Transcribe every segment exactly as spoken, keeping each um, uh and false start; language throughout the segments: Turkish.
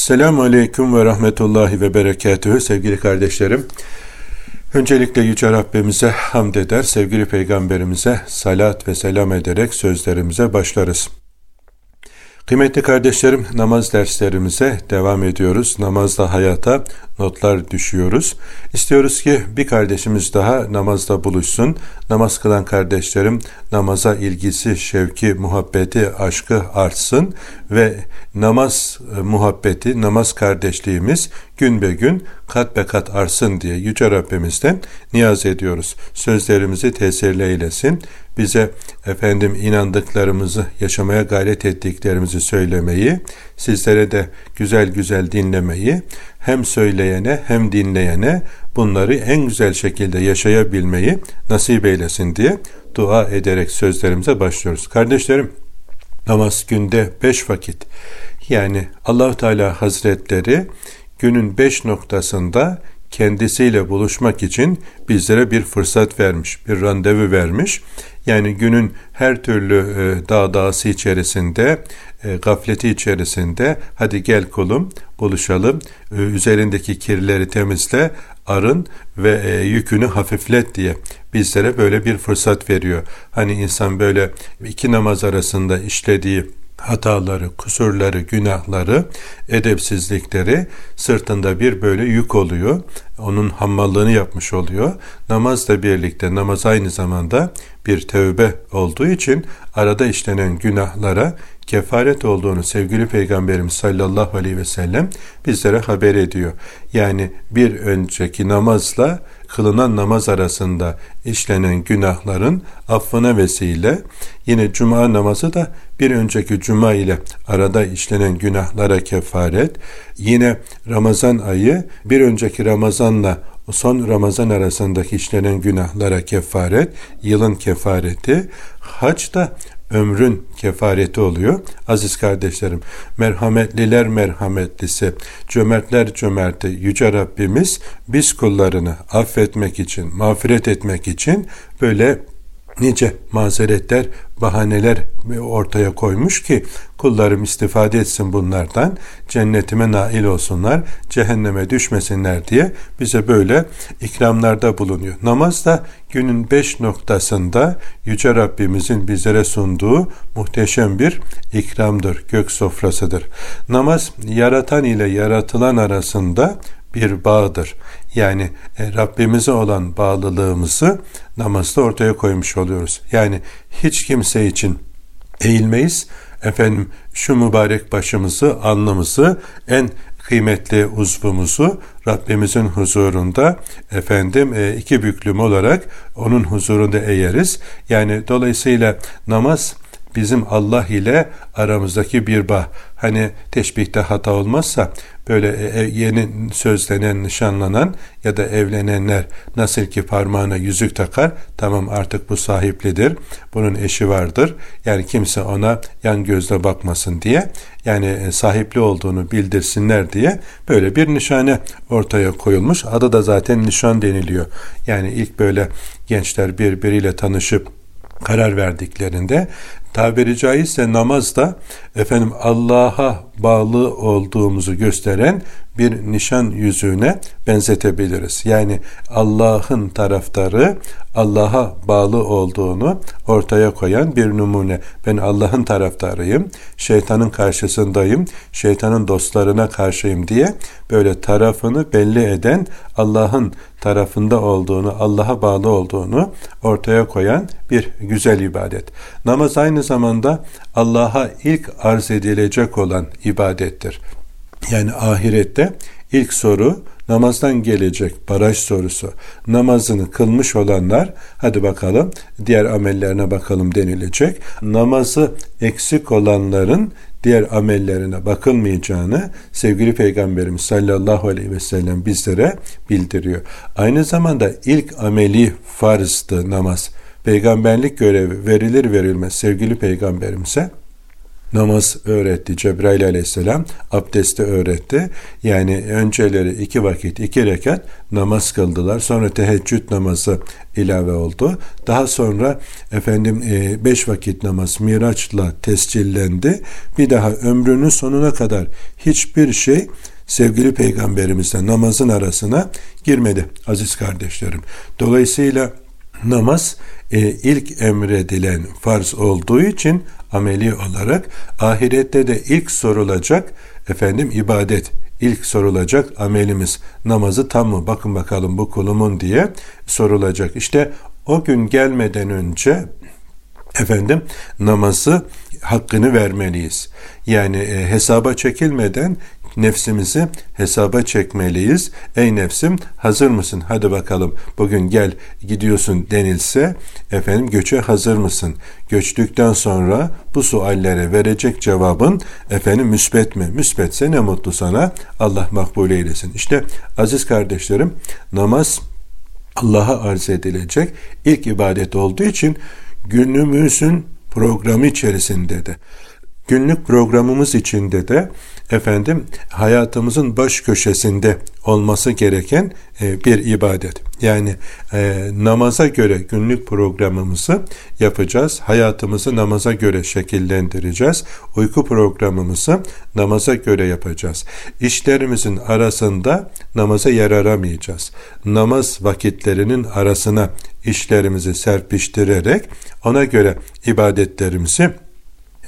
Selamun Aleyküm ve Rahmetullahi ve Berekatühü. Sevgili kardeşlerim, öncelikle Yüce Rabbimize hamd eder, sevgili Peygamberimize salat ve selam ederek sözlerimize başlarız. Kıymetli kardeşlerim, namaz derslerimize devam ediyoruz. Namazda hayata notlar düşüyoruz. İstiyoruz ki bir kardeşimiz daha namazda buluşsun. Namaz kılan kardeşlerim, namaza ilgisi, şevki, muhabbeti, aşkı artsın ve namaz muhabbeti, namaz kardeşliğimiz gün be gün, kat be kat artsın diye Yüce Rabbimizden niyaz ediyoruz. Sözlerimizi tesirli eylesin. Bize efendim inandıklarımızı, yaşamaya gayret ettiklerimizi söylemeyi, sizlere de güzel güzel dinlemeyi, hem söyleyene hem dinleyene bunları en güzel şekilde yaşayabilmeyi nasip eylesin diye dua ederek sözlerimize başlıyoruz. Kardeşlerim, namaz günde beş vakit. Yani Allah-u Teala Hazretleri günün beş noktasında kendisiyle buluşmak için bizlere bir fırsat vermiş, bir randevu vermiş. Yani günün her türlü e, dağdağısı içerisinde, e, gafleti içerisinde, hadi gel kulum buluşalım, e, üzerindeki kirleri temizle, arın ve e, yükünü hafiflet diye bizlere böyle bir fırsat veriyor. Hani insan böyle iki namaz arasında işlediği hataları, kusurları, günahları, edepsizlikleri sırtında bir böyle yük oluyor. Onun hammallığını yapmış oluyor. Namazla birlikte, namaz aynı zamanda bir tövbe olduğu için arada işlenen günahlara kefaret olduğunu sevgili Peygamberimiz sallallahu aleyhi ve sellem bizlere haber ediyor. Yani bir önceki namazla kılınan namaz arasında işlenen günahların affına vesile, yine cuma namazı da bir önceki cuma ile arada işlenen günahlara kefaret, yine Ramazan ayı bir önceki Ramazan'la son Ramazan arasındaki işlenen günahlara kefaret, yılın kefareti, hac da ömrün kefareti oluyor. Aziz kardeşlerim, merhametliler merhametlisi, cömertler cömerti Yüce Rabbimiz biz kullarını affetmek için, mağfiret etmek için böyle nice mazeretler, bahaneler ortaya koymuş ki kullarım istifade etsin bunlardan, cennetime nail olsunlar, cehenneme düşmesinler diye bize böyle ikramlarda bulunuyor. Namaz da günün beş noktasında Yüce Rabbimizin bizlere sunduğu muhteşem bir ikramdır, gök sofrasıdır. Namaz, yaratan ile yaratılan arasında bir bağdır. Yani e, Rabbimize olan bağlılığımızı namazda ortaya koymuş oluyoruz. Yani hiç kimse için eğilmeyiz. Efendim, şu mübarek başımızı, alnımızı, en kıymetli uzvumuzu Rabbimizin huzurunda efendim e, iki büklüm olarak onun huzurunda eğeriz. Yani dolayısıyla namaz bizim Allah ile aramızdaki bir bağ. Hani teşbihte hata olmazsa böyle yeni sözlenen, nişanlanan ya da evlenenler nasıl ki parmağına yüzük takar, tamam artık bu sahiplidir, bunun eşi vardır, yani kimse ona yan gözle bakmasın diye, yani sahipli olduğunu bildirsinler diye böyle bir nişane ortaya koyulmuş. Adı da zaten nişan deniliyor. Yani ilk böyle gençler birbiriyle tanışıp karar verdiklerinde, tabiri caizse namazda efendim Allah'a bağlı olduğumuzu gösteren bir nişan yüzüğüne benzetebiliriz. Yani Allah'ın taraftarı, Allah'a bağlı olduğunu ortaya koyan bir numune. Ben Allah'ın taraftarıyım, şeytanın karşısındayım, şeytanın dostlarına karşıyım diye böyle tarafını belli eden, Allah'ın tarafında olduğunu, Allah'a bağlı olduğunu ortaya koyan bir güzel ibadet. Namaz aynı zamanda Allah'a ilk arz edilecek olan ibadettir. Yani ahirette ilk soru namazdan gelecek, baraj sorusu. Namazını kılmış olanlar, hadi bakalım diğer amellerine bakalım denilecek. Namazı eksik olanların diğer amellerine bakılmayacağını sevgili Peygamberimiz sallallahu aleyhi ve sellem bizlere bildiriyor. Aynı zamanda ilk ameli farzdı namaz. Peygamberlik görevi verilir verilmez sevgili Peygamberimize Namaz öğretti. Cebrail aleyhisselam abdesti öğretti. Yani önceleri iki vakit, iki rekat namaz kıldılar. Sonra teheccüd namazı ilave oldu. Daha sonra efendim beş vakit namaz Miraç'la tescillendi. Bir daha ömrünün sonuna kadar hiçbir şey sevgili Peygamberimizle namazın arasına girmedi aziz kardeşlerim. Dolayısıyla namaz e, ilk emredilen farz olduğu için ameli olarak ahirette de ilk sorulacak efendim ibadet, ilk sorulacak amelimiz namazı tam mı, bakın bakalım bu kulumun diye sorulacak. İşte o gün gelmeden önce efendim namazı hakkını vermeliyiz. Yani e, hesaba çekilmeden nefsimizi hesaba çekmeliyiz. Ey nefsim, hazır mısın? Hadi bakalım bugün gel gidiyorsun denilse efendim göçe hazır mısın? Göçtükten sonra bu suallere verecek cevabın efendim müsbet mi? Müsbetse ne mutlu sana. Allah makbul eylesin. İşte aziz kardeşlerim, namaz Allah'a arz edilecek ilk ibadet olduğu için günümüzün programı içerisinde de, günlük programımız içinde de efendim hayatımızın baş köşesinde olması gereken e, bir ibadet. Yani e, namaza göre günlük programımızı yapacağız. Hayatımızı namaza göre şekillendireceğiz. Uyku programımızı namaza göre yapacağız. İşlerimizin arasında namaza yer aramayacağız. Namaz vakitlerinin arasına işlerimizi serpiştirerek ona göre ibadetlerimizi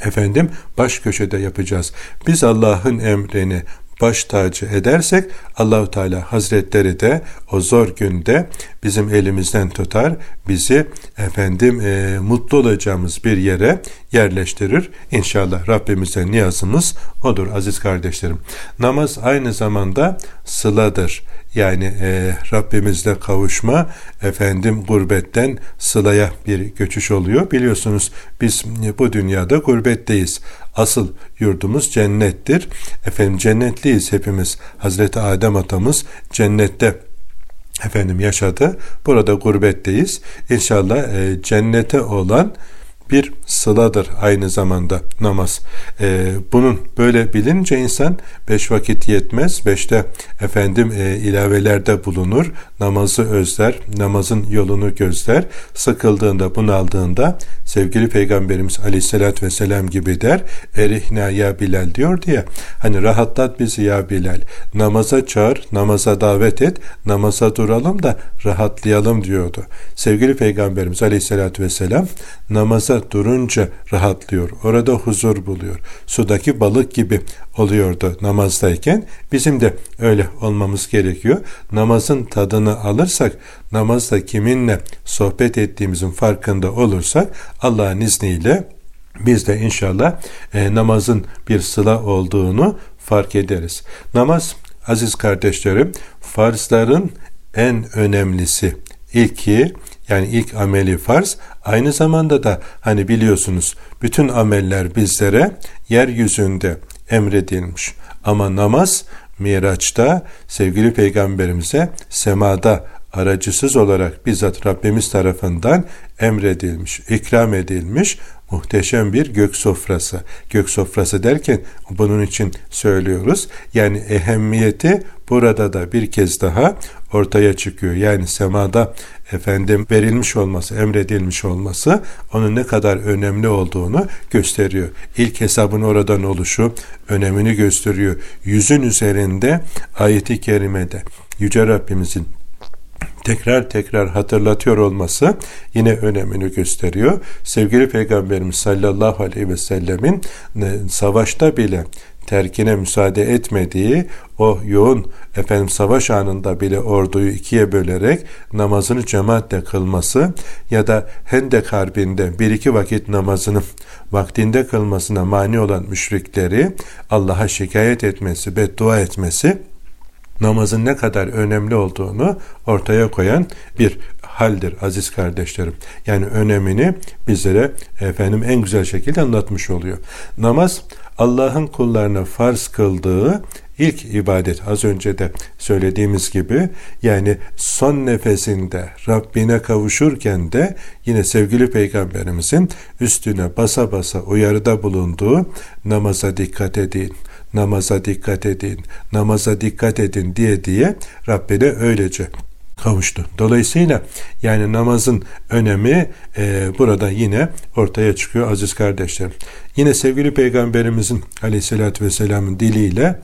efendim baş köşede yapacağız. Biz Allah'ın emrini baş tacı edersek Allahu Teala Hazretleri de o zor günde bizim elimizden tutar, bizi efendim e, mutlu olacağımız bir yere yerleştirir. İnşallah Rabbimize niyazımız odur aziz kardeşlerim. Namaz aynı zamanda sıladır. Yani e, Rabbimizle kavuşma, efendim gurbetten sılaya bir göçüş oluyor. Biliyorsunuz biz bu dünyada gurbetteyiz. Asıl yurdumuz cennettir. Efendim cennetliyiz hepimiz. Hazreti Adem atamız cennette efendim yaşadı. Burada gurbetteyiz. İnşallah e, cennete olan bir sıladır aynı zamanda namaz. Ee, bunun böyle bilince insan beş vakit yetmez. Beşte efendim e, ilavelerde bulunur. Namazı özler. Namazın yolunu gözler. Sıkıldığında, bunaldığında sevgili Peygamberimiz aleyhissalatü vesselam gibi der. Erihna ya Bilal diyor diye. Hani rahatlat bizi ya Bilal. Namaza çağır, namaza davet et. Namaza duralım da rahatlayalım diyordu. Sevgili Peygamberimiz aleyhissalatü vesselam namaza durunca rahatlıyor. Orada huzur buluyor. Sudaki balık gibi oluyordu namazdayken. Bizim de öyle olmamız gerekiyor. Namazın tadını alırsak, namazda kiminle sohbet ettiğimizin farkında olursak Allah'ın izniyle biz de inşallah e, namazın bir sıla olduğunu fark ederiz. Namaz aziz kardeşlerim farzların en önemlisi. İlki, yani ilk ameli farz, aynı zamanda da hani biliyorsunuz bütün ameller bizlere yeryüzünde emredilmiş. Ama namaz Miraç'ta sevgili Peygamberimize semada aracısız olarak bizzat Rabbimiz tarafından emredilmiş, ikram edilmiş muhteşem bir gök sofrası. Gök sofrası derken bunun için söylüyoruz. Yani ehemmiyeti burada da bir kez daha ortaya çıkıyor. Yani semada efendim verilmiş olması, emredilmiş olması onun ne kadar önemli olduğunu gösteriyor. İlk hesabın oradan oluşu önemini gösteriyor. Yüzün üzerinde ayeti kerimede Yüce Rabbimizin tekrar tekrar hatırlatıyor olması yine önemini gösteriyor. Sevgili Peygamberimiz sallallahu aleyhi ve sellemin savaşta bile terkine müsaade etmediği, o yoğun efendim savaş anında bile orduyu ikiye bölerek namazını cemaatle kılması ya da Hendek Harbi'nde bir iki vakit namazını vaktinde kılmasına mani olan müşrikleri Allah'a şikayet etmesi, beddua etmesi namazın ne kadar önemli olduğunu ortaya koyan bir haldir aziz kardeşlerim. Yani önemini bizlere efendim en güzel şekilde anlatmış oluyor. Namaz Allah'ın kullarına farz kıldığı ilk ibadet, az önce de söylediğimiz gibi, yani son nefesinde Rabbine kavuşurken de yine sevgili Peygamberimizin üstüne basa basa uyarıda bulunduğu namaza dikkat edin, namaza dikkat edin, namaza dikkat edin diye diye Rabbine öylece kavuştu. Dolayısıyla yani namazın önemi e, burada yine ortaya çıkıyor aziz kardeşlerim. Yine sevgili Peygamberimizin aleyhissalatü vesselamın diliyle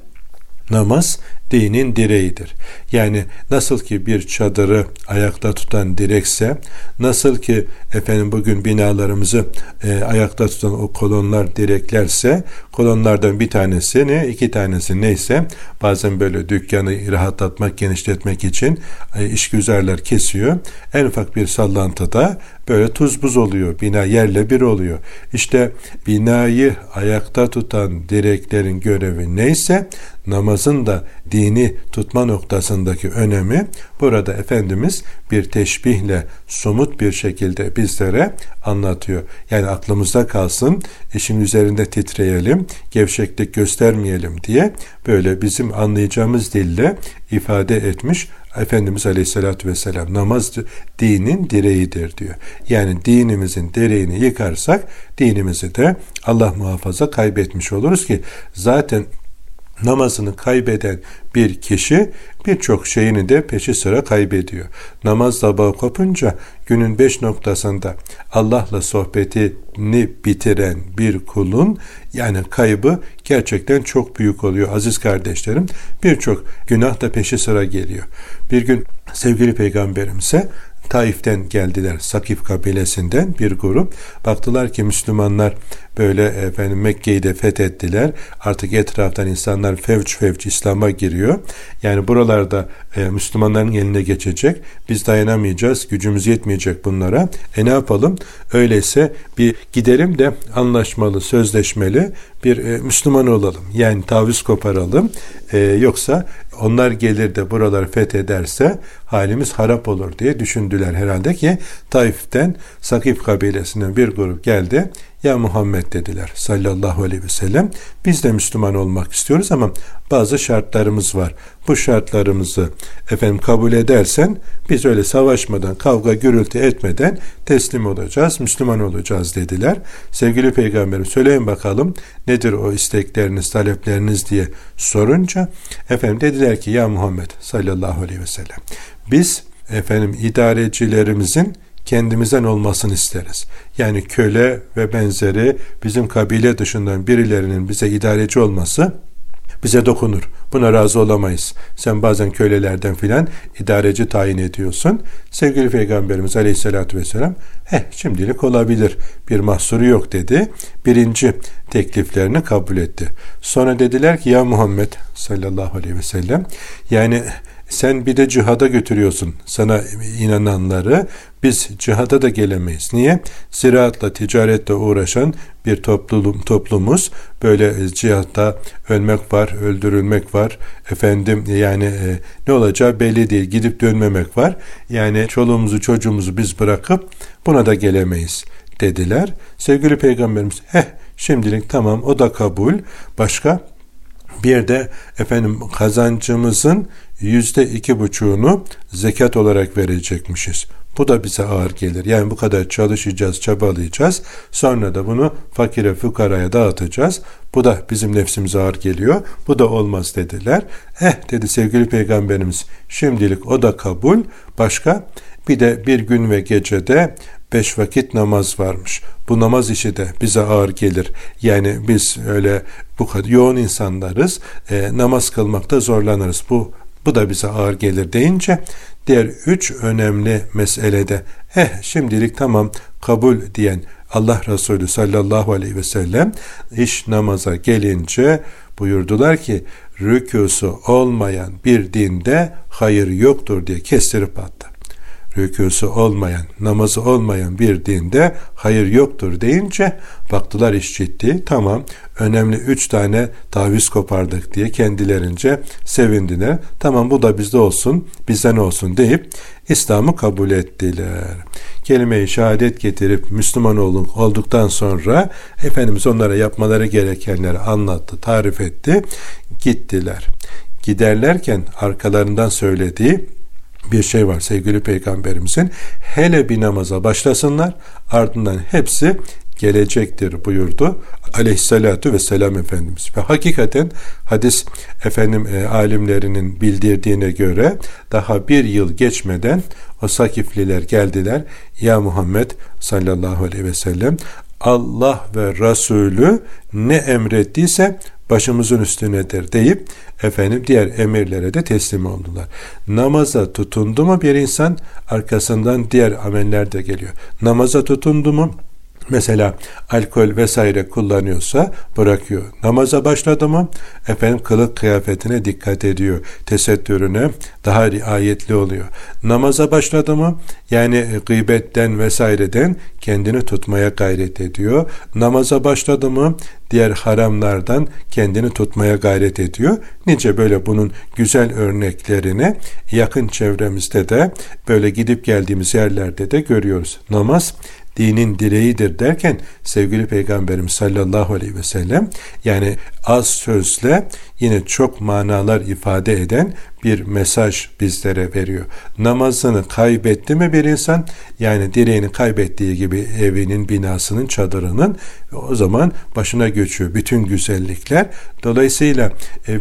namaz dinin direğidir. Yani nasıl ki bir çadırı ayakta tutan direkse, nasıl ki efendim bugün binalarımızı e, ayakta tutan o kolonlar, direklerse, kolonlardan bir tanesini, iki tanesi neyse, bazen böyle dükkanı rahatlatmak, genişletmek için e, işgüzarlar kesiyor. En ufak bir sallantıda böyle tuz buz oluyor. Bina yerle bir oluyor. İşte binayı ayakta tutan direklerin görevi neyse, namazın da dini tutma noktasındaki önemi burada Efendimiz bir teşbihle somut bir şekilde bizlere anlatıyor. Yani aklımızda kalsın, işin üzerinde titreyelim, gevşeklik göstermeyelim diye böyle bizim anlayacağımız dille ifade etmiş Efendimiz Aleyhisselatü Vesselam. Namaz dinin direğidir diyor. Yani dinimizin direğini yıkarsak dinimizi de Allah muhafaza kaybetmiş oluruz ki zaten namazını kaybeden bir kişi birçok şeyini de peşi sıra kaybediyor. Namazla bağ kopunca günün beş noktasında Allah'la sohbetini bitiren bir kulun yani kaybı gerçekten çok büyük oluyor aziz kardeşlerim. Birçok günah da peşi sıra geliyor. Bir gün sevgili Peygamberimize Taif'ten geldiler, Sakif kabilesinden bir grup. Baktılar ki Müslümanlar böyle efendim Mekke'yi de fethettiler. Artık etraftan insanlar fevç fevç İslam'a giriyor. Yani buralarda e, Müslümanların eline geçecek. Biz dayanamayacağız, gücümüz yetmeyecek bunlara. E ne yapalım? Öyleyse bir gidelim de anlaşmalı, sözleşmeli bir e, Müslüman olalım. Yani taviz koparalım. E, yoksa onlar gelir de buralar fethederse halimiz harap olur diye düşündüler herhalde ki Taif'ten Sakif kabilesinden bir grup geldi. Ya Muhammed dediler sallallahu aleyhi ve sellem, biz de Müslüman olmak istiyoruz ama bazı şartlarımız var. Bu şartlarımızı efendim kabul edersen biz öyle savaşmadan, kavga gürültü etmeden teslim olacağız, Müslüman olacağız dediler. Sevgili Peygamberim söyleyin bakalım nedir o istekleriniz, talepleriniz diye sorunca efendim dediler ki ya Muhammed sallallahu aleyhi ve sellem, biz efendim idarecilerimizin kendimizden olmasını isteriz. Yani köle ve benzeri bizim kabile dışından birilerinin bize idareci olması bize dokunur. Buna razı olamayız. Sen bazen kölelerden filan idareci tayin ediyorsun. Sevgili Peygamberimiz Aleyhisselatü Vesselam, heh şimdilik olabilir, bir mahsuru yok dedi. Birinci tekliflerini kabul etti. Sonra dediler ki ya Muhammed sallallahu aleyhi ve sellem, yani sen bir de cihada götürüyorsun sana inananları, biz cihada da gelemeyiz. Niye? Ziraatla, ticaretle uğraşan bir toplum, toplumuz. Böyle cihatta ölmek var, öldürülmek var. Efendim yani e, ne olacağı belli değil. Gidip dönmemek var. Yani çoluğumuzu, çocuğumuzu biz bırakıp buna da gelemeyiz dediler. Sevgili Peygamberimiz, heh şimdilik tamam, o da kabul. Başka? Bir de efendim kazancımızın yüzde iki buçuğunu zekat olarak verecekmişiz. Bu da bize ağır gelir. Yani bu kadar çalışacağız, çabalayacağız. Sonra da bunu fakire, fukaraya dağıtacağız. Bu da bizim nefsimize ağır geliyor. Bu da olmaz dediler. Eh dedi sevgili Peygamberimiz, şimdilik o da kabul. Başka? Bir de bir gün ve gecede beş vakit namaz varmış. Bu namaz işi de bize ağır gelir. Yani biz öyle bu kadar yoğun insanlarız. E, namaz kılmakta zorlanırız. Bu bu da bize ağır gelir deyince diğer üç önemli meselede eh şimdilik tamam kabul diyen Allah Resulü sallallahu aleyhi ve sellem iş namaza gelince buyurdular ki rükûsu olmayan bir dinde hayır yoktur diye kestirip attı. Rükûsu olmayan, namazı olmayan bir dinde hayır yoktur deyince baktılar iş ciddi, tamam önemli üç tane taviz kopardık diye kendilerince sevindiler. Tamam bu da bizde olsun, bizden olsun deyip İslam'ı kabul ettiler. Kelime-i şehadet getirip Müslüman olduktan sonra Efendimiz onlara yapmaları gerekenleri anlattı, tarif etti. gittiler. Giderlerken arkalarından söylediği bir şey var sevgili Peygamberimizin. Hele bir namaza başlasınlar, ardından hepsi gelecektir buyurdu aleyhissalatu vesselam Efendimiz. Ve hakikaten hadis efendim e, alimlerinin bildirdiğine göre daha bir yıl geçmeden o Sakifliler geldiler. Ya Muhammed sallallahu aleyhi ve sellem, Allah ve Resulü ne emrettiyse başımızın üstünedir deyip efendim diğer emirlere de teslim oldular. Namaza tutundu mu bir insan, arkasından diğer ameller de geliyor. Namaza tutundu mu, mesela alkol vesaire kullanıyorsa bırakıyor. Namaza başladı mı efendim kılık kıyafetine dikkat ediyor. Tesettürüne daha riayetli oluyor. Namaza başladı mı yani gıybetten vesaireden kendini tutmaya gayret ediyor. Namaza başladı mı diğer haramlardan kendini tutmaya gayret ediyor. Nice böyle bunun güzel örneklerini yakın çevremizde de böyle gidip geldiğimiz yerlerde de görüyoruz. Namaz dinin direğidir derken sevgili Peygamberimiz sallallahu aleyhi ve sellem, yani az sözle yine çok manalar ifade eden bir mesaj bizlere veriyor. Namazını kaybetti mi bir insan, yani direğini kaybettiği gibi evinin, binasının, çadırının, o zaman başına göçüyor bütün güzellikler. Dolayısıyla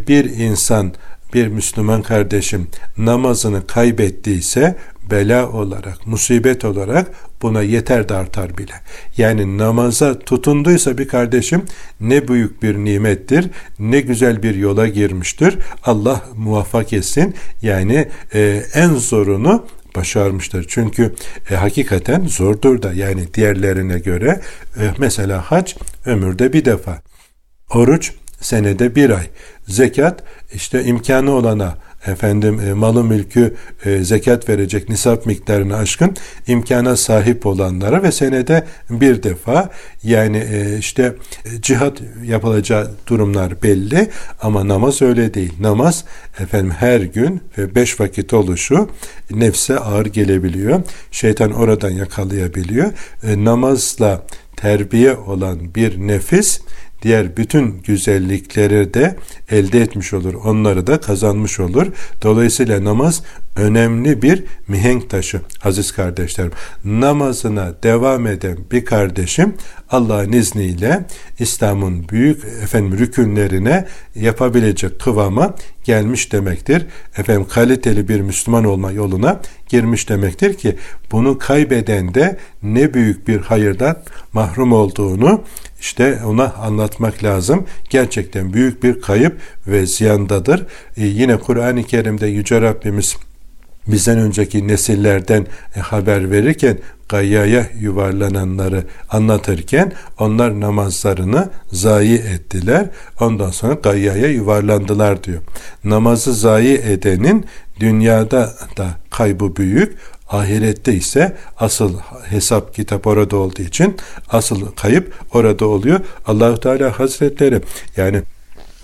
bir insan, bir Müslüman kardeşim namazını kaybettiyse bela olarak, musibet olarak buna yeter de artar bile. Yani namaza tutunduysa bir kardeşim ne büyük bir nimettir, ne güzel bir yola girmiştir. Allah muvaffak etsin. Yani e, en zorunu başarmıştır. Çünkü e, hakikaten zordur da, yani diğerlerine göre. E, mesela hac ömürde bir defa, oruç senede bir ay, zekat işte imkanı olana efendim e, malı mülkü e, zekat verecek nisap miktarına aşkın imkana sahip olanlara ve senede bir defa, yani e, işte e, cihat yapılacağı durumlar belli. Ama namaz öyle değil. Namaz efendim her gün ve beş vakit oluşu nefse ağır gelebiliyor. Şeytan oradan yakalayabiliyor. E, namazla terbiye olan bir nefis diğer bütün güzellikleri de elde etmiş olur. Onları da kazanmış olur. Dolayısıyla namaz önemli bir mihenk taşı aziz kardeşlerim. Namazına devam eden bir kardeşim Allah'ın izniyle İslam'ın büyük efendim rükünlerine yapabilecek kıvama gelmiş demektir. Efendim kaliteli bir Müslüman olma yoluna girmiş demektir ki bunu kaybeden de ne büyük bir hayırdan mahrum olduğunu İşte ona anlatmak lazım. Gerçekten büyük bir kayıp ve ziyandadır. Ee, yine Kur'an-ı Kerim'de Yüce Rabbimiz bizden önceki nesillerden e, haber verirken, gayyaya yuvarlananları anlatırken onlar namazlarını zayi ettiler. Ondan sonra gayyaya yuvarlandılar diyor. Namazı zayi edenin dünyada da kaybı büyük, ahirette ise asıl hesap kitap orada olduğu için asıl kayıp orada oluyor. Allah-u Teala Hazretleri yani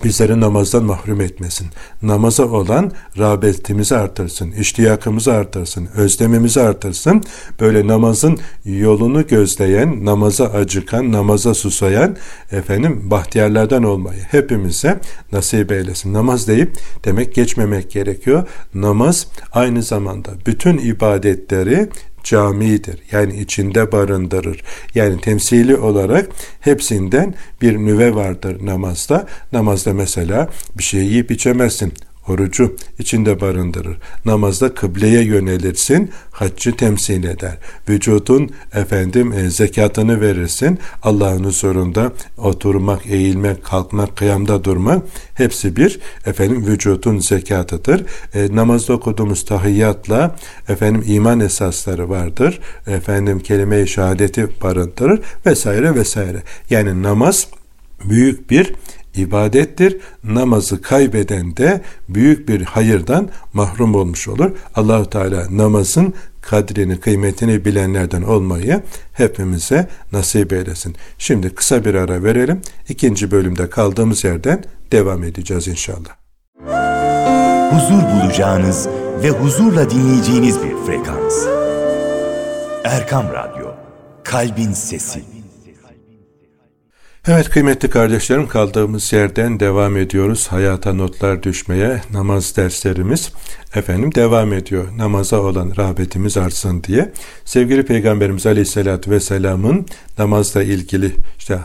bizleri namazdan mahrum etmesin. Namaza olan rağbetimizi artırsın, iştiyakımızı artırsın, özlemimizi artırsın. Böyle namazın yolunu gözleyen, namaza acıkan, namaza susayan efendim bahtiyarlardan olmayı hepimize nasip eylesin. Namaz deyip demek geçmemek gerekiyor. Namaz aynı zamanda bütün ibadetleri camidir. Yani içinde barındırır. Yani temsili olarak hepsinden bir nüve vardır namazda. Namazda mesela bir şey yiyip içemezsin. Orucu içinde barındırır. Namazda kıbleye yönelirsin. Haccı temsil eder. Vücudun efendim e, zekatını verirsin. Allah'ın huzurunda oturmak, eğilmek, kalkmak, kıyamda durmak hepsi bir efendim vücudun zekatıdır. E, namazda okuduğumuz tahiyyatla efendim iman esasları vardır. Efendim kelime-i şehadeti barındırır vesaire vesaire. Yani namaz büyük bir ibadettir. Namazı kaybeden de büyük bir hayırdan mahrum olmuş olur. Allah-u Teala namazın kadrini, kıymetini bilenlerden olmayı hepimize nasip eylesin. Şimdi kısa bir ara verelim. İkinci bölümde kaldığımız yerden devam edeceğiz inşallah. Huzur bulacağınız ve huzurla dinleyeceğiniz bir frekans. Erkam Radyo, Kalbin Sesi. Evet kıymetli kardeşlerim, kaldığımız yerden devam ediyoruz. Hayata notlar düşmeye namaz derslerimiz efendim devam ediyor. Namaza olan rağbetimiz artsın diye. Sevgili Peygamberimiz Aleyhisselatü Vesselam'ın namazla ilgili işte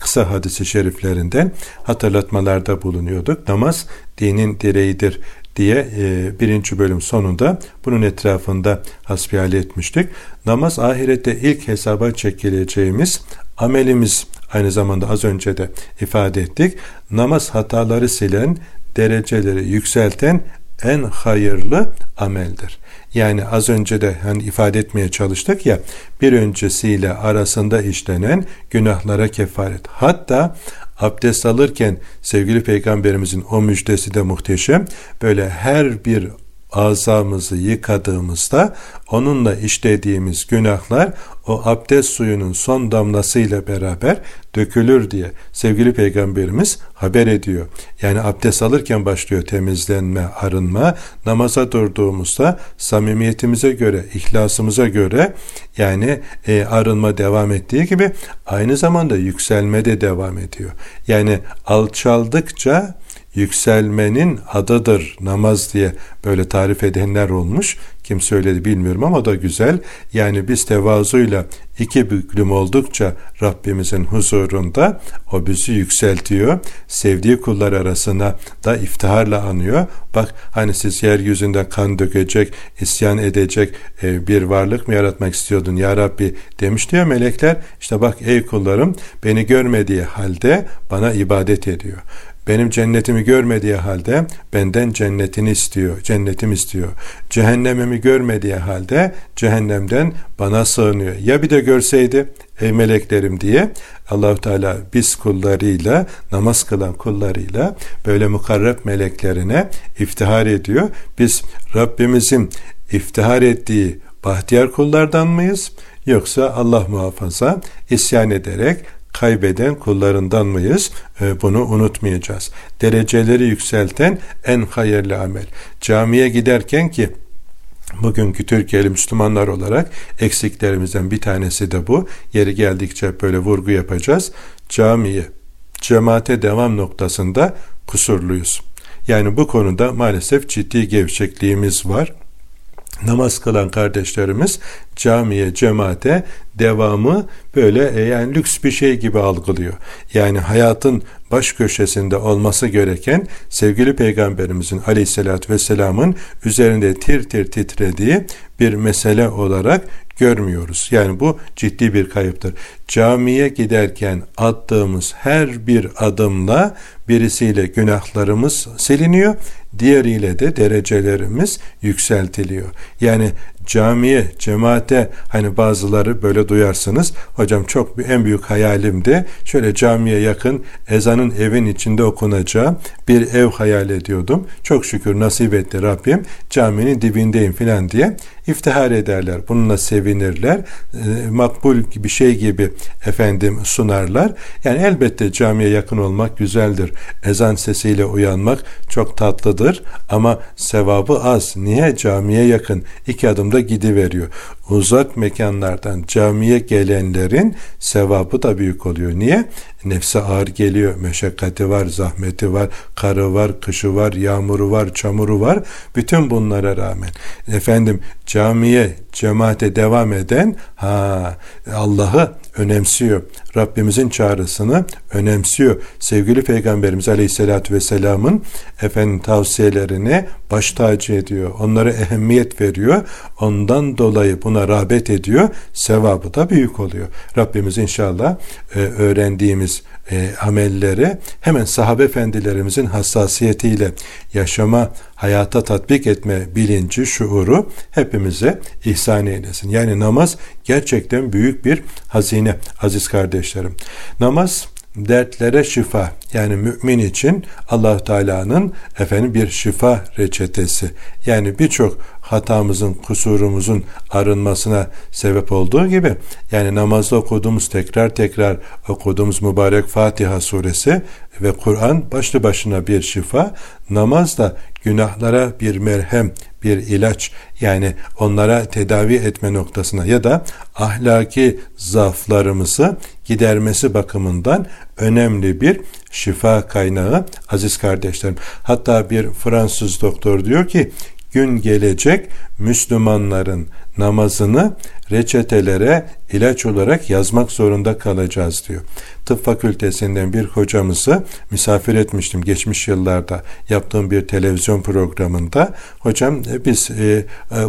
kısa hadisi şeriflerinden hatırlatmalarda bulunuyorduk. Namaz dinin direğidir diye e, birinci bölüm sonunda bunun etrafında hasbihal etmiştik. Namaz ahirette ilk hesaba çekileceğimiz amelimiz. Aynı zamanda az önce de ifade ettik. Namaz hataları silen, dereceleri yükselten en hayırlı ameldir. Yani az önce de hani ifade etmeye çalıştık ya, bir öncesiyle arasında işlenen günahlara kefaret. Hatta abdest alırken sevgili Peygamberimizin o müjdesi de muhteşem. Böyle her bir azamızı yıkadığımızda onunla işlediğimiz günahlar o abdest suyunun son damlasıyla beraber dökülür diye sevgili Peygamberimiz haber ediyor. Yani abdest alırken başlıyor temizlenme, arınma. Namaza durduğumuzda samimiyetimize göre, ihlasımıza göre yani e, arınma devam ettiği gibi aynı zamanda yükselme de devam ediyor. Yani alçaldıkça yükselmenin adıdır namaz diye böyle tarif edenler olmuş. Kim söyledi bilmiyorum ama da güzel. Yani biz tevazuyla iki büklüm oldukça Rabbimizin huzurunda o bizi yükseltiyor. Sevdiği kullar arasına da iftiharla anıyor. Bak hani siz yeryüzünde kan dökecek, isyan edecek bir varlık mı yaratmak istiyordun ya Rabbi demiş diyor melekler. İşte bak ey kullarım, beni görmediği halde bana ibadet ediyor. Benim cennetimi görmediği halde benden cennetini istiyor, cennetimi istiyor. Cehennemimi görmediği halde cehennemden bana sığınıyor. Ya bir de görseydi ey meleklerim diye Allah-u Teala biz kullarıyla, namaz kılan kullarıyla böyle mukarrab meleklerine iftihar ediyor. Biz Rabbimizin iftihar ettiği bahtiyar kullardan mıyız? Yoksa Allah muhafaza isyan ederek kaybeden kullarından mıyız? Bunu unutmayacağız. Dereceleri yükselten en hayırlı amel. Camiye giderken ki bugünkü Türkiye'li Müslümanlar olarak eksiklerimizden bir tanesi de bu. Yeri geldikçe böyle vurgu yapacağız. Camiye, cemaate devam noktasında kusurluyuz. Yani bu konuda maalesef ciddi gevşekliğimiz var. Namaz kılan kardeşlerimiz camiye, cemaate devamı böyle yani lüks bir şey gibi algılıyor. Yani hayatın baş köşesinde olması gereken sevgili Peygamberimizin Aleyhisselatü Vesselam'ın üzerinde tir tir titrediği bir mesele olarak görmüyoruz. Yani bu ciddi bir kayıptır. Camiye giderken attığımız her bir adımla birisiyle günahlarımız siliniyor, diğeriyle de derecelerimiz yükseltiliyor. Yani camiye, cemaate hani bazıları böyle duyarsınız. Hocam çok en büyük hayalimdi. Şöyle camiye yakın ezanın evin içinde okunacağı bir ev hayal ediyordum. Çok şükür nasip etti Rabbim. Caminin dibindeyim filan diye iftihar ederler. Bununla sevinirler. E, makbul bir şey gibi efendim sunarlar. Yani elbette camiye yakın olmak güzeldir. Ezan sesiyle uyanmak çok tatlıdır. Ama sevabı az. Niye? Camiye yakın. İki adımda gidiveriyor. Uzak mekanlardan camiye gelenlerin sevabı da büyük oluyor. Niye? Nefse ağır geliyor. Meşakkati var, zahmeti var, karı var, kışı var, yağmuru var, çamuru var. Bütün bunlara rağmen efendim camiye, cemaate devam eden ha Allah'ı önemsiyor. Rabbimizin çağrısını önemsiyor. Sevgili Peygamberimiz Aleyhisselatü Vesselam'ın efendim tavsiyelerini baş tacı ediyor. Onlara ehemmiyet veriyor. Ondan dolayı buna rağbet ediyor. Sevabı da büyük oluyor. Rabbimiz inşallah e, öğrendiğimiz e, amelleri hemen sahabe efendilerimizin hassasiyetiyle yaşama, hayata tatbik etme bilinci, şuuru hepimize ihsan eylesin. Yani namaz gerçekten büyük bir hazine aziz kardeşlerim. Namaz dertlere şifa, yani mümin için Allah-u Teala'nın efendim bir şifa reçetesi. Yani birçok hatamızın, kusurumuzun arınmasına sebep olduğu gibi, yani namazda okuduğumuz, tekrar tekrar okuduğumuz mübarek Fatiha suresi ve Kur'an başlı başına bir şifa, namaz da günahlara bir merhem, bir ilaç, yani onlara tedavi etme noktasına ya da ahlaki zaaflarımızı gidermesi bakımından önemli bir şifa kaynağı aziz kardeşlerim. Hatta bir Fransız doktor diyor ki, gün gelecek Müslümanların namazını reçetelere ilaç olarak yazmak zorunda kalacağız diyor. Tıp fakültesinden bir hocamızı misafir etmiştim geçmiş yıllarda yaptığım bir televizyon programında. Hocam, biz e,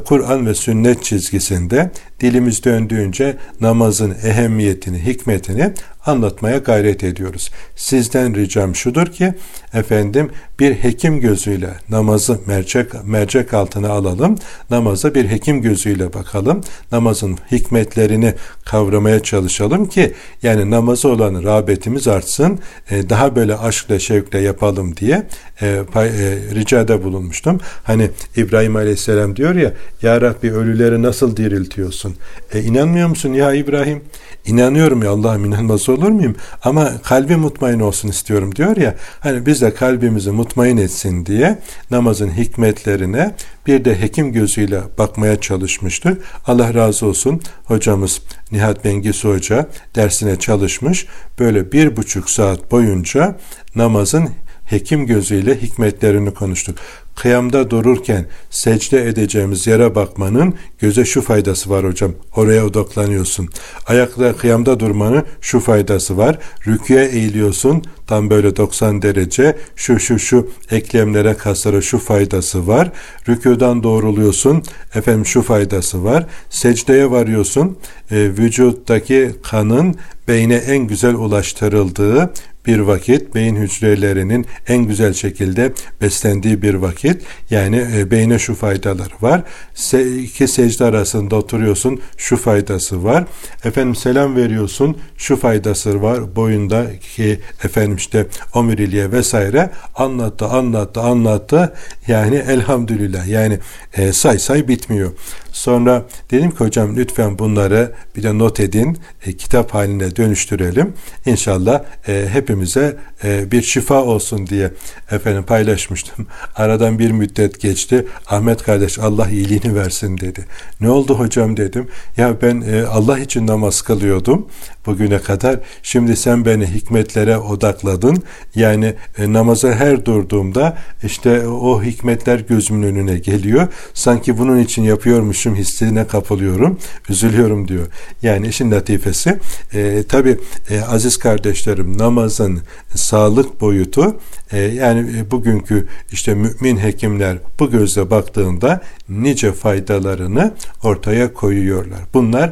Kur'an ve sünnet çizgisinde dilimiz döndüğünce namazın ehemmiyetini, hikmetini anlatmaya gayret ediyoruz. Sizden ricam şudur ki efendim, bir hekim gözüyle namazı mercek, mercek altına alalım. Namaza bir hekim gözüyle bakalım. Namazın hikmetlerini kavramaya çalışalım ki yani namaza olan rağbetimiz artsın. E, daha böyle aşkla, şevkle yapalım diye e, pay, e, ricada bulunmuştum. Hani İbrahim Aleyhisselam diyor ya, Ya Rabbi ölüleri nasıl diriltiyorsun? E, inanmıyor musun ya İbrahim? İnanıyorum ya Allah'ım, inanmaz olur muyum? Ama kalbi mutmain olsun istiyorum diyor ya. Hani biz de kalbimizi mutmain etsin diye namazın hikmetlerine bir de hekim gözüyle bakmaya çalışmıştık. Allah razı olsun, hocamız Nihat Bengisu Hoca dersine çalışmış. Böyle bir buçuk saat boyunca namazın hekim gözüyle hikmetlerini konuştuk. Kıyamda dururken secde edeceğimiz yere bakmanın göze şu faydası var hocam. Oraya odaklanıyorsun. Ayakta kıyamda durmanın şu faydası var. Rüküye eğiliyorsun. Tam böyle doksan derece. Şu şu şu eklemlere, kaslara şu faydası var. Rüküden doğruluyorsun. Efendim şu faydası var. Secdeye varıyorsun. E, vücuttaki kanın beyne en güzel ulaştırıldığı bir vakit, beyin hücrelerinin en güzel şekilde beslendiği bir vakit, yani e, beyne şu faydalar var. Se- iki secde arasında oturuyorsun, şu faydası var. Efendim selam veriyorsun, şu faydası var. Boyundaki efendim işte omuriliğe vesaire anlattı, anlattı, anlattı. Yani elhamdülillah. Yani e, say say bitmiyor. Sonra dedim ki hocam lütfen bunları bir de not edin, e, kitap haline dönüştürelim. İnşallah e, hepimize e, bir şifa olsun diye efendim paylaşmıştım. Aradan bir müddet geçti. Ahmet kardeş Allah iyiliğini versin dedi. Ne oldu hocam dedim. Ya ben e, Allah için namaz kılıyordum bugüne kadar. Şimdi sen beni hikmetlere odakladın. Yani e, namaza her durduğumda işte o hikmetler gözümün önüne geliyor. Sanki bunun için yapıyormuş hissine kapılıyorum, üzülüyorum diyor. Yani işin latifesi. E, tabii e, aziz kardeşlerim, namazın sağlık boyutu, e, yani bugünkü işte mümin hekimler bu gözle baktığında nice faydalarını ortaya koyuyorlar. Bunlar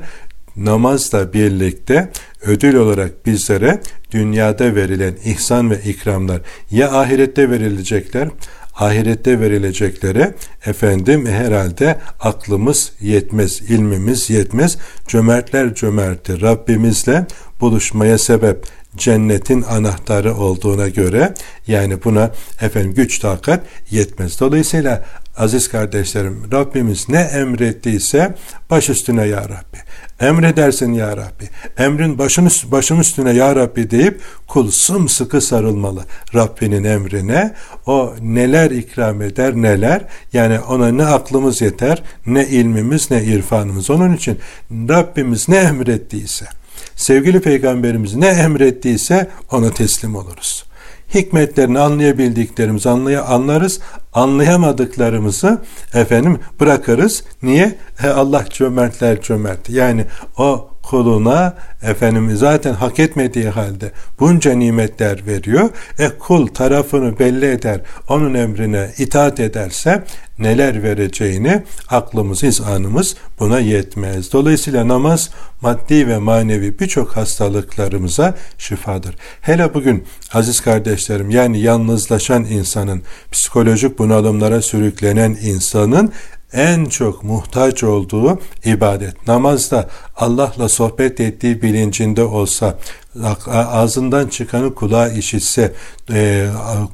namazla birlikte ödül olarak bizlere dünyada verilen ihsan ve ikramlar, ya ahirette verilecekler, ahirette verileceklere efendim herhalde aklımız yetmez, ilmimiz yetmez. Cömertler cömerti Rabbimizle buluşmaya sebep, cennetin anahtarı olduğuna göre yani buna efendim güç, takat yetmez. Dolayısıyla aziz kardeşlerim, Rabbimiz ne emrettiyse baş üstüne ya Rabbi, emredersin ya Rabbi, emrin başın, başın üstüne ya Rabbi deyip kul sımsıkı sarılmalı Rabbinin emrine. O neler ikram eder, neler, yani ona ne aklımız yeter, ne ilmimiz, ne irfanımız. Onun için Rabbimiz ne emrettiyse, sevgili Peygamberimiz ne emrettiyse ona teslim oluruz. Hikmetlerini anlayabildiklerimizi anlarız, anlayamadıklarımızı efendim bırakırız. Niye? Allah cömertler cömert. Yani o kuluna efendim zaten hak etmediği halde bunca nimetler veriyor. E kul tarafını belli eder, onun emrine itaat ederse neler vereceğini aklımız, izanımız buna yetmez. Dolayısıyla namaz maddi ve manevi birçok hastalıklarımıza şifadır. Hele bugün aziz kardeşlerim, yani yalnızlaşan insanın, psikolojik bunalımlara sürüklenen insanın en çok muhtaç olduğu ibadet. Namazda Allah'la sohbet ettiği bilincinde olsa, ağzından çıkanı kulağı işitse,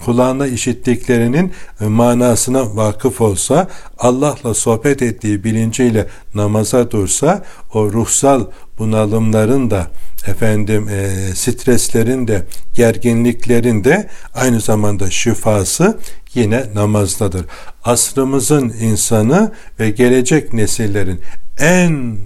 kulağına işittiklerinin manasına vakıf olsa, Allah'la sohbet ettiği bilinciyle namaza dursa, o ruhsal bunalımların da, efendim e, streslerin de, gerginliklerin de aynı zamanda şifası yine namazdadır. Asrımızın insanı ve gelecek nesillerin en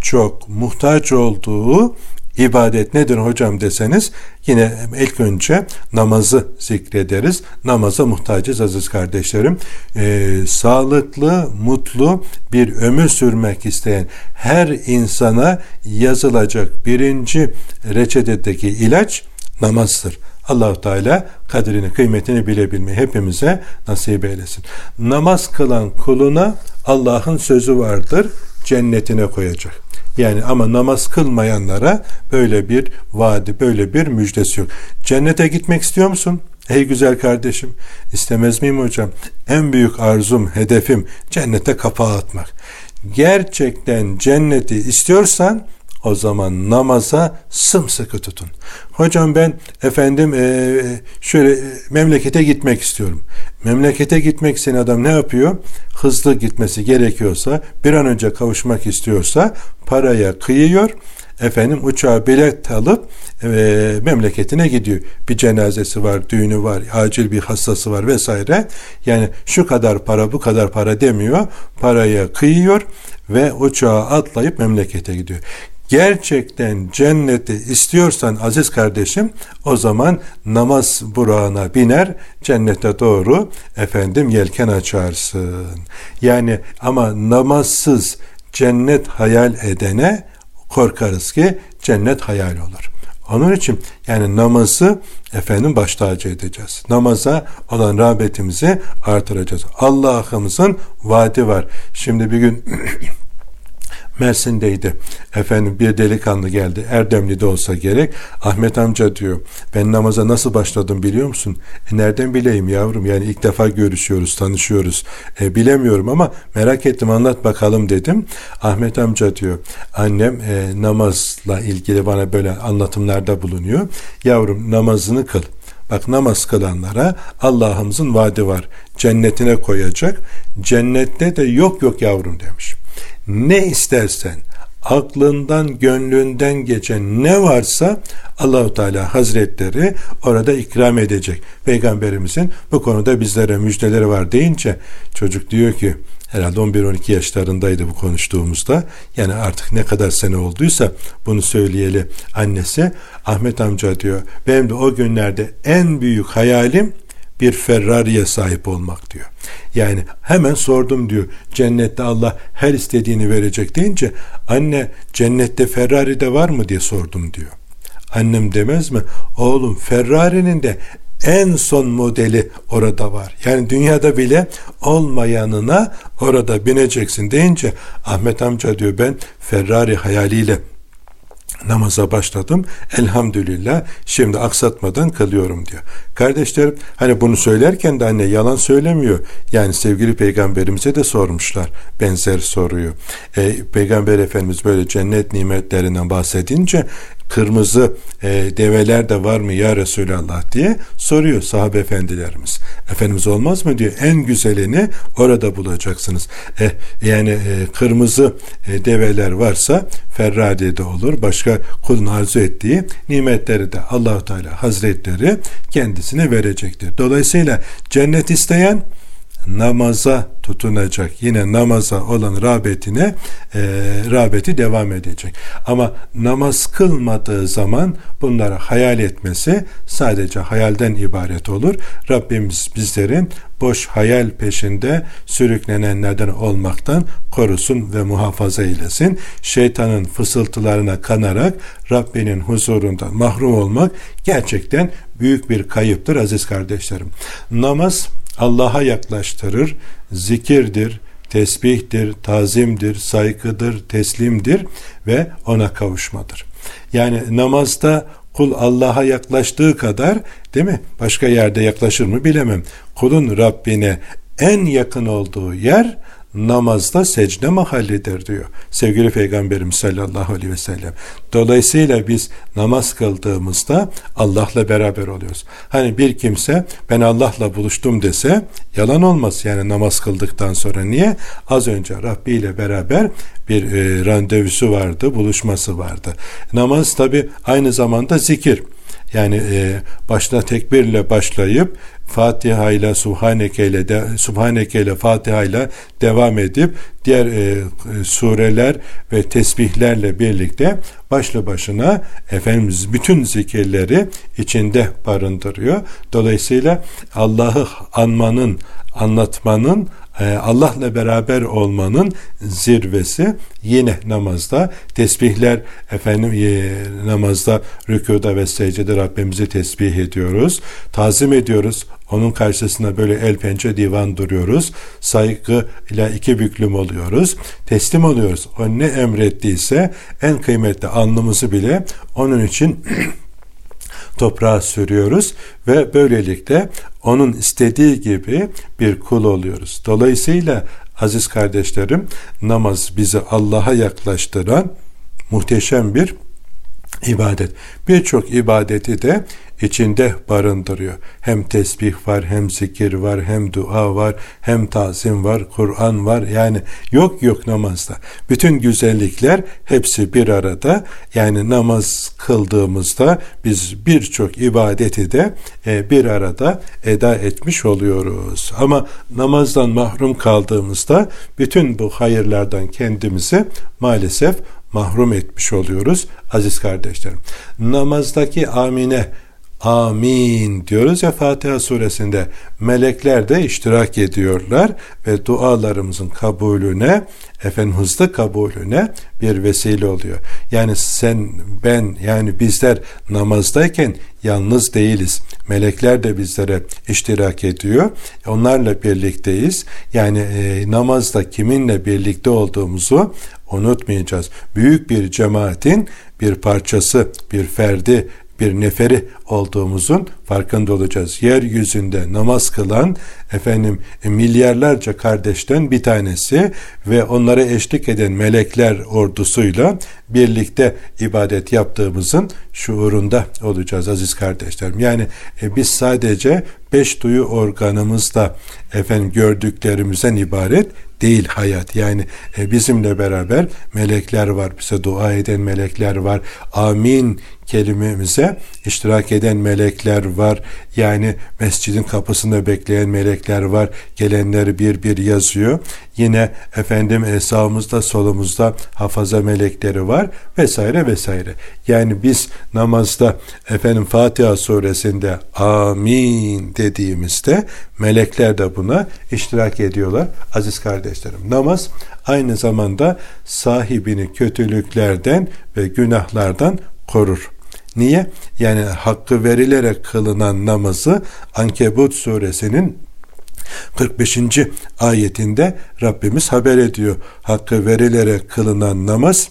çok muhtaç olduğu ibadet nedir hocam deseniz, yine ilk önce namazı zikrederiz. Namaza muhtacız aziz kardeşlerim. Ee, sağlıklı, mutlu bir ömür sürmek isteyen her insana yazılacak birinci reçetedeki ilaç namazdır. Allah-u Teala kadrini, kıymetini bilebilmeyi hepimize nasip eylesin. Namaz kılan kuluna Allah'ın sözü vardır, cennetine koyacak. Yani ama namaz kılmayanlara böyle bir vaadi, böyle bir müjdesi yok. Cennete gitmek istiyor musun? Ey güzel kardeşim, istemez miyim hocam? En büyük arzum, hedefim cennete kapağı atmak. Gerçekten cenneti istiyorsan o zaman namaza sımsıkı tutun. Hocam ben efendim ee, şöyle memlekete gitmek istiyorum. Memlekete gitmek için adam ne yapıyor? Hızlı gitmesi gerekiyorsa, bir an önce kavuşmak istiyorsa paraya kıyıyor. Efendim uçağa bilet alıp e, memleketine gidiyor. Bir cenazesi var, düğünü var, acil bir hastası var vesaire. Yani şu kadar para, bu kadar para demiyor. Paraya kıyıyor ve uçağa atlayıp memlekete gidiyor. Gerçekten cenneti istiyorsan aziz kardeşim, o zaman namaz burağına biner, cennete doğru efendim yelken açarsın. Yani ama namazsız cennet hayal edene korkarız ki cennet hayal olur. Onun için yani namazı efendim baş tacı edeceğiz. Namaza olan rağbetimizi artıracağız. Allah'ımızın vaadi var. Şimdi bir gün Mersin'deydi. Efendim bir delikanlı geldi. Erdemli'de olsa gerek. Ahmet amca diyor, ben namaza nasıl başladım biliyor musun? E nereden bileyim yavrum? Yani ilk defa görüşüyoruz, tanışıyoruz. E bilemiyorum ama merak ettim, anlat bakalım dedim. Ahmet amca diyor, annem e, namazla ilgili bana böyle anlatımlarda bulunuyor. Yavrum namazını kıl. Bak namaz kılanlara Allah'ımızın vaadi var. Cennetine koyacak. Cennette de yok yok yavrum demiş. Ne istersen, aklından, gönlünden geçen ne varsa Allah-u Teala Hazretleri orada ikram edecek. Peygamberimizin bu konuda bizlere müjdeleri var deyince çocuk diyor ki, herhalde on bir on iki yaşlarındaydı bu konuştuğumuzda. Yani artık ne kadar sene olduysa bunu söyleyeli annesi. Ahmet amca diyor, benim de o günlerde en büyük hayalim bir Ferrari'ye sahip olmak diyor. Yani hemen sordum diyor, cennette Allah her istediğini verecek deyince, anne cennette Ferrari de var mı diye sordum diyor. Annem demez mi? Oğlum Ferrari'nin de en son modeli orada var. Yani dünyada bile olmayanına orada bineceksin deyince Ahmet amca diyor, ben Ferrari hayaliyle namaza başladım. Elhamdülillah şimdi aksatmadan kılıyorum diyor. Kardeşlerim hani bunu söylerken de anne yalan söylemiyor. Yani sevgili peygamberimize de sormuşlar benzer soruyu. E, Peygamber Efendimiz böyle cennet nimetlerinden bahsedince kırmızı e, develer de var mı ya Resulallah diye soruyor sahabe efendilerimiz. Efendimiz olmaz mı diyor, en güzelini orada bulacaksınız. E, yani e, kırmızı e, develer varsa Ferrari de olur, başka kulun arzu ettiği nimetleri de Allah-u Teala Hazretleri kendisine verecektir. Dolayısıyla cennet isteyen namaza tutunacak. Yine namaza olan rağbetine e, rağbeti devam edecek. Ama namaz kılmadığı zaman bunları hayal etmesi sadece hayalden ibaret olur. Rabbimiz bizlerin boş hayal peşinde sürüklenenlerden olmaktan korusun ve muhafaza eylesin. Şeytanın fısıltılarına kanarak Rabbinin huzurundan mahrum olmak gerçekten büyük bir kayıptır aziz kardeşlerim. Namaz Allah'a yaklaştırır, zikirdir, tesbihdir, tazimdir, saygıdır, teslimdir ve ona kavuşmadır. Yani namazda kul Allah'a yaklaştığı kadar, değil mi? Başka yerde yaklaşır mı bilemem. Kulun Rabbine en yakın olduğu yer namazda secde mahallidir diyor sevgili Peygamberimiz sallallahu aleyhi ve sellem. Dolayısıyla biz namaz kıldığımızda Allah'la beraber oluyoruz. Hani bir kimse ben Allah'la buluştum dese yalan olmaz yani namaz kıldıktan sonra. Niye? Az önce Rabbi ile beraber bir e, randevusu vardı, buluşması vardı. Namaz tabi aynı zamanda zikir. Yani e, başta tekbirle başlayıp Fatiha ile Subhaneke ile de, Subhaneke ile Fatiha ile devam edip diğer e, sureler ve tesbihlerle birlikte başlı başına Efendimiz bütün zikirleri içinde barındırıyor. Dolayısıyla Allah'ı anmanın, anlatmanın, Allah'la beraber olmanın zirvesi yine namazda. Tesbihler efendim e, namazda rükuda ve secdede Rabbimizi tesbih ediyoruz. Tazim ediyoruz. Onun karşısında böyle el pençe divan duruyoruz. Saygıyla iki büklüm oluyoruz. Teslim oluyoruz. O ne emrettiyse en kıymetli alnımızı bile onun için toprağa sürüyoruz ve böylelikle onun istediği gibi bir kul oluyoruz. Dolayısıyla aziz kardeşlerim, namaz bizi Allah'a yaklaştıran muhteşem bir ibadet. Birçok ibadeti de içinde barındırıyor. Hem tesbih var, hem zikir var, hem dua var, hem tazim var, Kur'an var. Yani yok yok namazda. Bütün güzellikler hepsi bir arada. Yani namaz kıldığımızda biz birçok ibadeti de bir arada eda etmiş oluyoruz. Ama namazdan mahrum kaldığımızda bütün bu hayırlardan kendimizi maalesef mahrum etmiş oluyoruz aziz kardeşlerim. Namazdaki amine, amin diyoruz ya Fatiha suresinde, melekler de iştirak ediyorlar ve dualarımızın kabulüne, efendim hızlı kabulüne bir vesile oluyor. Yani sen, ben, yani bizler namazdayken yalnız değiliz. Melekler de bizlere iştirak ediyor. Onlarla birlikteyiz. Yani e, namazda kiminle birlikte olduğumuzu unutmayacağız. Büyük bir cemaatin bir parçası, bir ferdi, bir neferi olduğumuzun farkında olacağız. Yeryüzünde namaz kılan efendim milyarlarca kardeşten bir tanesi ve onlara eşlik eden melekler ordusuyla birlikte ibadet yaptığımızın şuurunda olacağız aziz kardeşlerim. Yani e, biz sadece beş duyu organımızda efendim gördüklerimizden ibaret değil hayat. Yani e, bizimle beraber melekler var, bize dua eden melekler var, amin kelimemize iştirak eden melekler var. Yani mescidin kapısında bekleyen melekler var. Gelenleri bir bir yazıyor. Yine efendim sağımızda solumuzda hafaza melekleri var vesaire vesaire. Yani biz namazda efendim Fatiha suresinde amin dediğimizde melekler de buna iştirak ediyorlar aziz kardeşlerim. Namaz aynı zamanda sahibini kötülüklerden ve günahlardan korur. Niye? Yani hakkı verilerek kılınan namazı Ankebut suresinin kırk beşinci ayetinde Rabbimiz haber ediyor. Hakkı verilerek kılınan namaz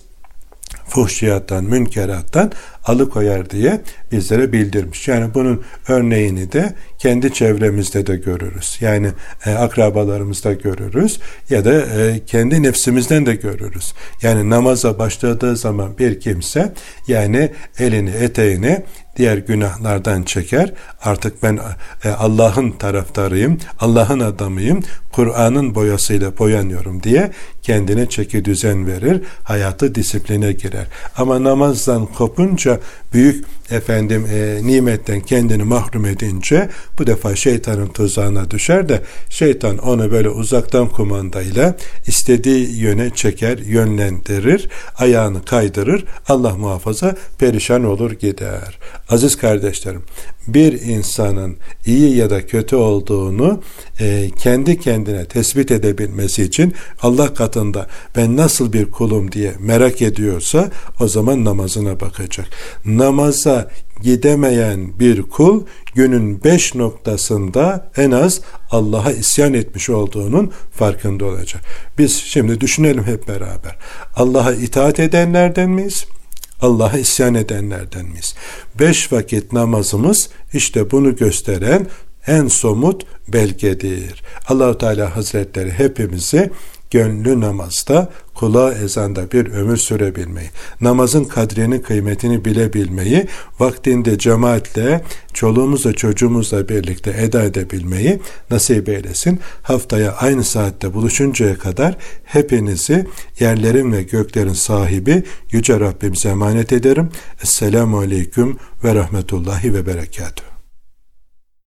fuhşiyattan, münkerattan alıkoyar diye bizlere bildirmiş. Yani bunun örneğini de kendi çevremizde de görürüz. Yani e, akrabalarımızda görürüz ya da e, kendi nefsimizden de görürüz. Yani namaza başladığı zaman bir kimse yani elini eteğini diğer günahlardan çeker. Artık ben e, Allah'ın taraftarıyım, Allah'ın adamıyım, Kur'an'ın boyasıyla boyanıyorum diye kendine çeki düzen verir, hayatı disipline girer. Ama namazdan kopunca büyük efendim e, nimetten kendini mahrum edince bu defa şeytanın tuzağına düşer de şeytan onu böyle uzaktan kumandayla istediği yöne çeker, yönlendirir, ayağını kaydırır, Allah muhafaza perişan olur gider. Aziz kardeşlerim, bir insanın iyi ya da kötü olduğunu e, kendi kendine tespit edebilmesi için Allah katında ben nasıl bir kulum diye merak ediyorsa o zaman namazına bakacak. Namaza gidemeyen bir kul günün beş noktasında en az Allah'a isyan etmiş olduğunun farkında olacak. Biz şimdi düşünelim hep beraber. Allah'a itaat edenlerden miyiz? Allah'a isyan edenlerden miyiz? Beş vakit namazımız işte bunu gösteren en somut belgedir. Allah-u Teala Hazretleri hepimizi gönlü namazda, kulağı ezanda bir ömür sürebilmeyi, namazın kadrini, kıymetini bilebilmeyi, vaktinde cemaatle, çoluğumuzla, çocuğumuzla birlikte eda edebilmeyi nasip eylesin. Haftaya aynı saatte buluşuncaya kadar hepinizi yerlerin ve göklerin sahibi Yüce Rabbimize emanet ederim. Esselamu Aleyküm ve Rahmetullahi ve Berekatuhu.